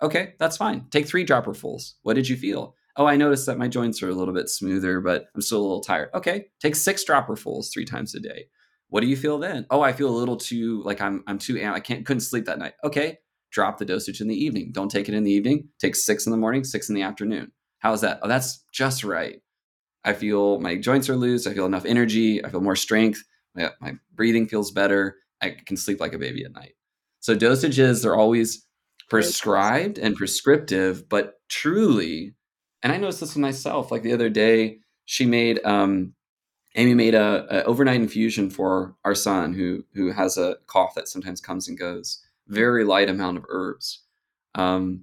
Okay, that's fine. Take 3 dropperfuls. What did you feel? Oh, I noticed that my joints are a little bit smoother, but I'm still a little tired. Okay, take 6 dropperfuls 3 times a day. What do you feel then? Oh, I feel a little too, like I'm too, I couldn't sleep that night. Okay, drop the dosage in the evening. Don't take it in the evening. Take 6 in the morning, 6 in the afternoon. How's that? Oh, that's just right. I feel my joints are loose. I feel enough energy. I feel more strength. My breathing feels better. I can sleep like a baby at night. So dosages, they're always prescribed and prescriptive, but truly, and I noticed this with myself, like the other day, she made, Amy made a overnight infusion for our son who has a cough that sometimes comes and goes, very light amount of herbs. And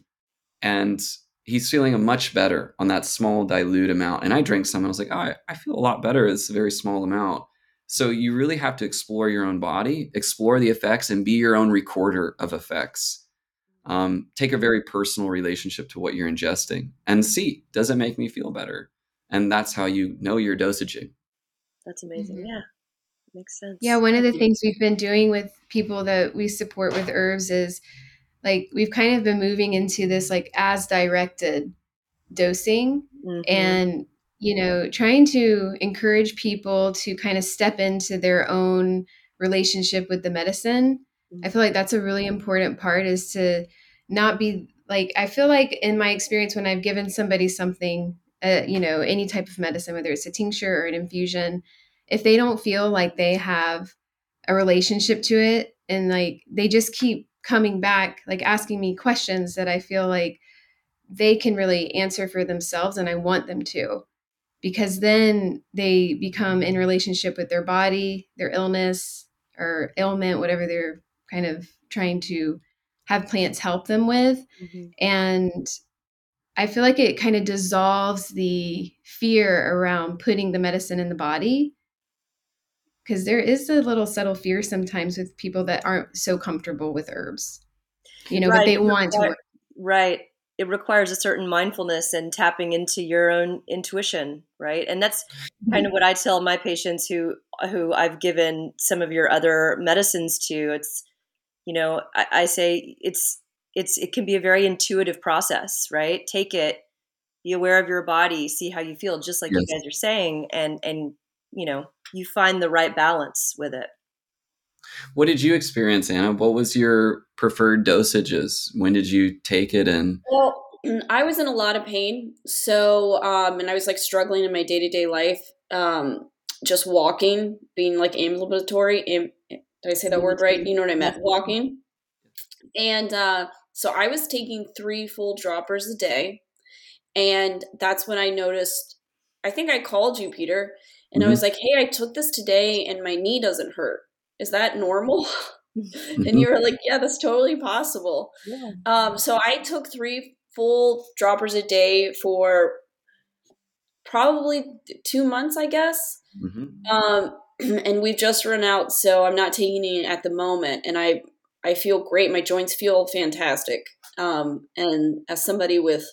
he's feeling much better on that small dilute amount. And I drank some and I was like, oh, I feel a lot better. It's a very small amount. So you really have to explore your own body, explore the effects, and be your own recorder of effects. Take a very personal relationship to what you're ingesting and see, does it make me feel better? And that's how you know your dosaging. That's amazing. Mm-hmm. Yeah. Makes sense. Yeah. One of the things we've been doing with people that we support with herbs is like, we've kind of been moving into this like as directed dosing and, you know, trying to encourage people to kind of step into their own relationship with the medicine. I feel like that's a really important part, is to not be like, I feel like in my experience when I've given somebody something, you know, any type of medicine, whether it's a tincture or an infusion, if they don't feel like they have a relationship to it and like they just keep coming back, like asking me questions that I feel like they can really answer for themselves, and I want them to, because then they become in relationship with their body, their illness or ailment, whatever they're kind of trying to have plants help them with. And I feel like it kind of dissolves the fear around putting the medicine in the body, because there is a little subtle fear sometimes with people that aren't so comfortable with herbs, you know, but they want to work. Right. It requires a certain mindfulness and tapping into your own intuition, right? And that's kind of what I tell my patients who I've given some of your other medicines to. It's, you know, I say it can be a very intuitive process, right? Take it, be aware of your body, see how you feel, just like you guys are saying, and you know, you find the right balance with it. What did you experience, Anna? What was your preferred dosages? When did you take it? And well, I was in a lot of pain. So, and I was like struggling in my day-to-day life, just walking, being like ambulatory. Did I say that word right? You know what I meant? Walking. And so I was taking 3 full droppers a day. And that's when I noticed, I think I called you, Peter, and I was like, hey, I took this today and my knee doesn't hurt. Is that normal? And you were like, yeah, that's totally possible. Yeah. So I took 3 full droppers a day for probably 2 months, I guess. And we've just run out, so I'm not taking it at the moment. And I feel great. My joints feel fantastic. And as somebody with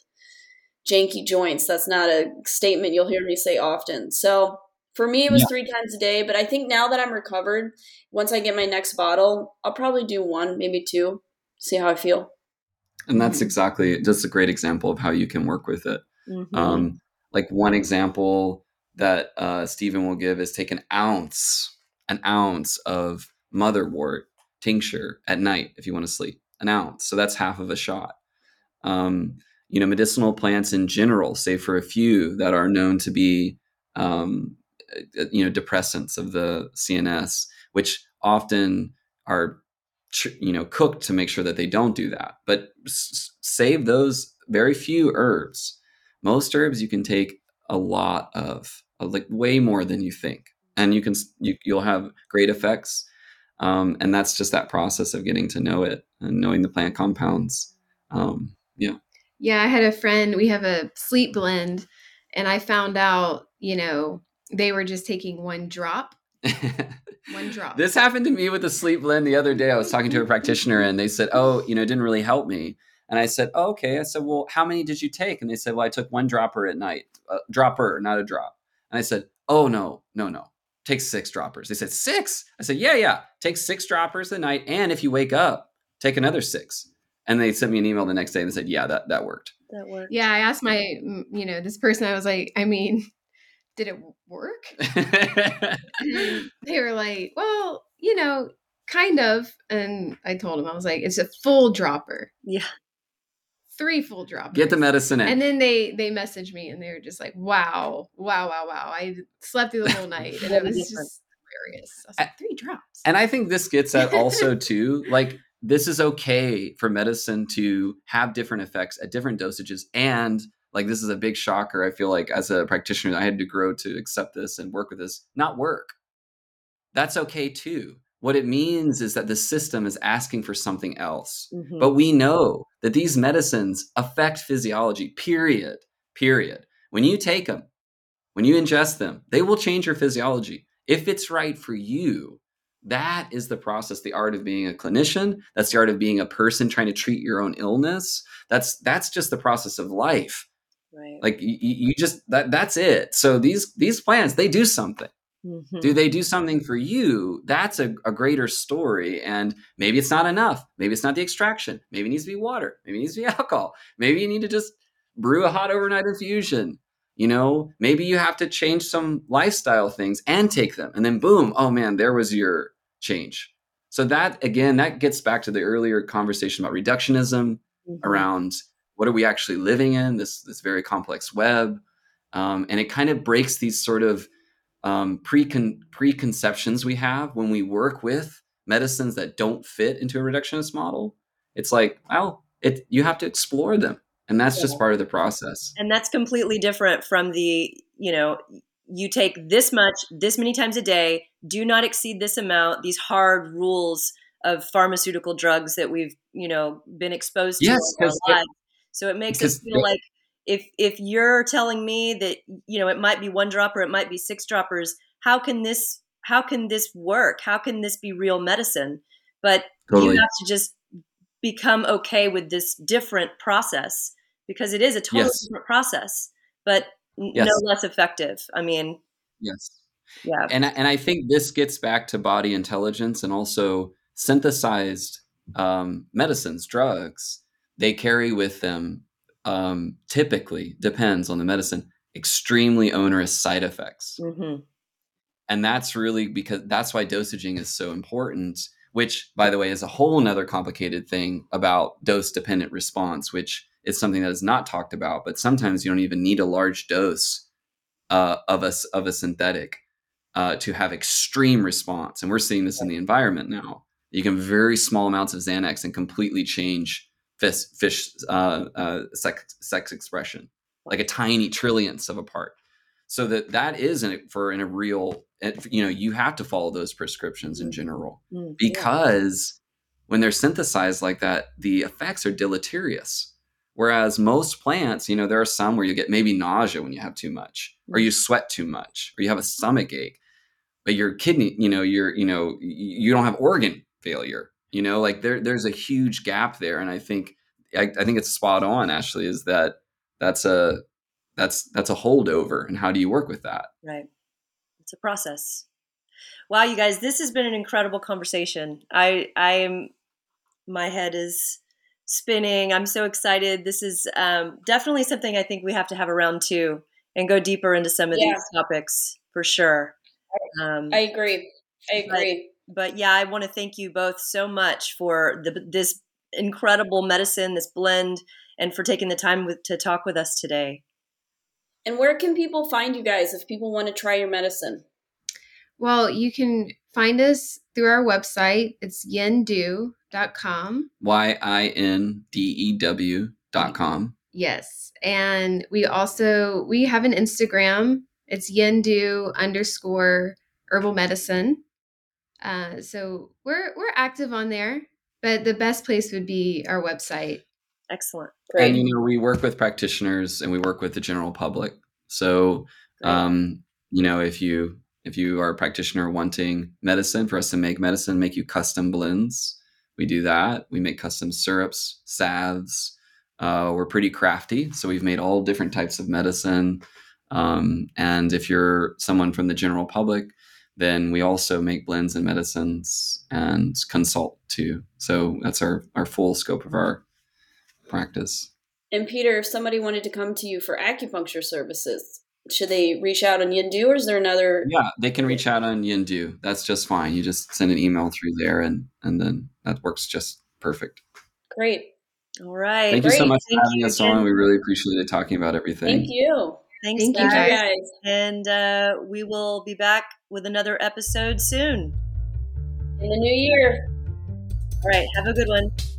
janky joints, that's not a statement you'll hear me say often. So for me, it was 3 times a day, but I think now that I'm recovered, once I get my next bottle, I'll probably do 1, maybe 2, see how I feel. And that's exactly just a great example of how you can work with it. Like one example that Stephen will give is take an ounce of motherwort tincture at night if you want to sleep, an ounce. So that's half of a shot. You know, medicinal plants in general, save for a few that are known to be, you know, depressants of the CNS, which often are, you know, cooked to make sure that they don't do that. But save those very few herbs. Most herbs you can take a lot of, like, way more than you think. And you can, you'll have great effects. And that's just that process of getting to know it and knowing the plant compounds. Yeah, I had a friend, we have a sleep blend, and I found out, you know, they were just taking one drop. This happened to me with the sleep blend the other day. I was talking to a practitioner and they said, oh, you know, it didn't really help me. And I said, oh, okay. I said, well, how many did you take? And they said, well, I took one dropper at night, not a drop. And I said, oh, no. Take 6 droppers. They said 6. I said, yeah. Take 6 droppers a night. And if you wake up, take another 6. And they sent me an email the next day and said, yeah, that worked. Yeah. I asked my, this person, I was like, I mean, did it work? They were like, well, kind of. And I told them, I was like, it's a full dropper. Yeah. 3 full droppers. Get the medicine in. And then they messaged me and they were just like, wow. I slept through the whole night. And it was just hilarious. I was like, 3 drops. And I think this gets at also too, like, this is okay for medicine to have different effects at different dosages. And like, this is a big shocker. I feel like as a practitioner, I had to grow to accept this and work with this, not work. That's okay too. What it means is that the system is asking for something else. Mm-hmm. But we know that these medicines affect physiology, period. When you take them, when you ingest them, they will change your physiology. If it's right for you, that is the process, the art of being a clinician. That's the art of being a person trying to treat your own illness. That's just the process of life. Right. Like you just, that's it. So these plants, they do something. Mm-hmm. Do they do something for you? That's a greater story. And maybe it's not enough. Maybe it's not the extraction. Maybe it needs to be water. Maybe it needs to be alcohol. Maybe you need to just brew a hot overnight infusion. Maybe you have to change some lifestyle things and take them. And then boom, oh man, there was your change. So that, again, that gets back to the earlier conversation about reductionism, mm-hmm. around what are we actually living in, this very complex web. And it kind of breaks these sort of preconceptions we have when we work with medicines that don't fit into a reductionist model. It's like, you have to explore them. And that's just part of the process. And that's completely different from the, you take this much, this many times a day, do not exceed this amount, these hard rules of pharmaceutical drugs that we've, been exposed to in our lives. So it makes us feel like if you're telling me that, it might be 1 dropper, it might be 6 droppers, how can this work? How can this be real medicine? But you have to just become okay with this different process, because it is a totally different process, but no less effective. I mean, yeah. And I think this gets back to body intelligence and also synthesized medicines, drugs. They carry with them, typically, depends on the medicine, extremely onerous side effects. Mm-hmm. And that's really because that's why dosaging is so important, which, by the way, is a whole nother complicated thing about dose-dependent response, which is something that is not talked about. But sometimes you don't even need a large dose of a synthetic to have extreme response. And we're seeing this in the environment now. You can very small amounts of Xanax and completely change sex expression, like a tiny trillionth of a part. So that is in a real, you have to follow those prescriptions in general, because when they're synthesized like that, the effects are deleterious. Whereas most plants, there are some where you get maybe nausea when you have too much, or you sweat too much, or you have a stomach ache, but your kidney, you don't have organ failure, like there's a huge gap there. And I think it's spot on, Ashley, is that that's a holdover. And how do you work with that? Right. It's a process. Wow. You guys, this has been an incredible conversation. My head is spinning. I'm so excited. This is definitely something I think we have to have a round 2 and go deeper into some of these topics for sure. I agree. But I want to thank you both so much for this incredible medicine, this blend, and for taking the time to talk with us today. And where can people find you guys if people want to try your medicine? Well, you can find us through our website. It's yindew.com. YINDEW.com. Yes. And we have an Instagram. It's Yin Dew _Herbal Medicine. So we're active on there, but the best place would be our website. Excellent. Great. And we work with practitioners and we work with the general public. So, if you are a practitioner wanting medicine, for us to make you custom blends. We do that. We make custom syrups, salves. We're pretty crafty. So we've made all different types of medicine. And if you're someone from the general public, then we also make blends and medicines and consult too. So that's our full scope of our practice. And Peter, if somebody wanted to come to you for acupuncture services, should they reach out on Yin Dew, or is there another? Yeah, they can reach out on Yin Dew. That's just fine. You just send an email through there and then that works just perfect. Great. All right. Thank you so much for having us on. We really appreciated talking about everything. Thank you. Thank you guys. And we will be back with another episode soon. In the new year. All right. Have a good one.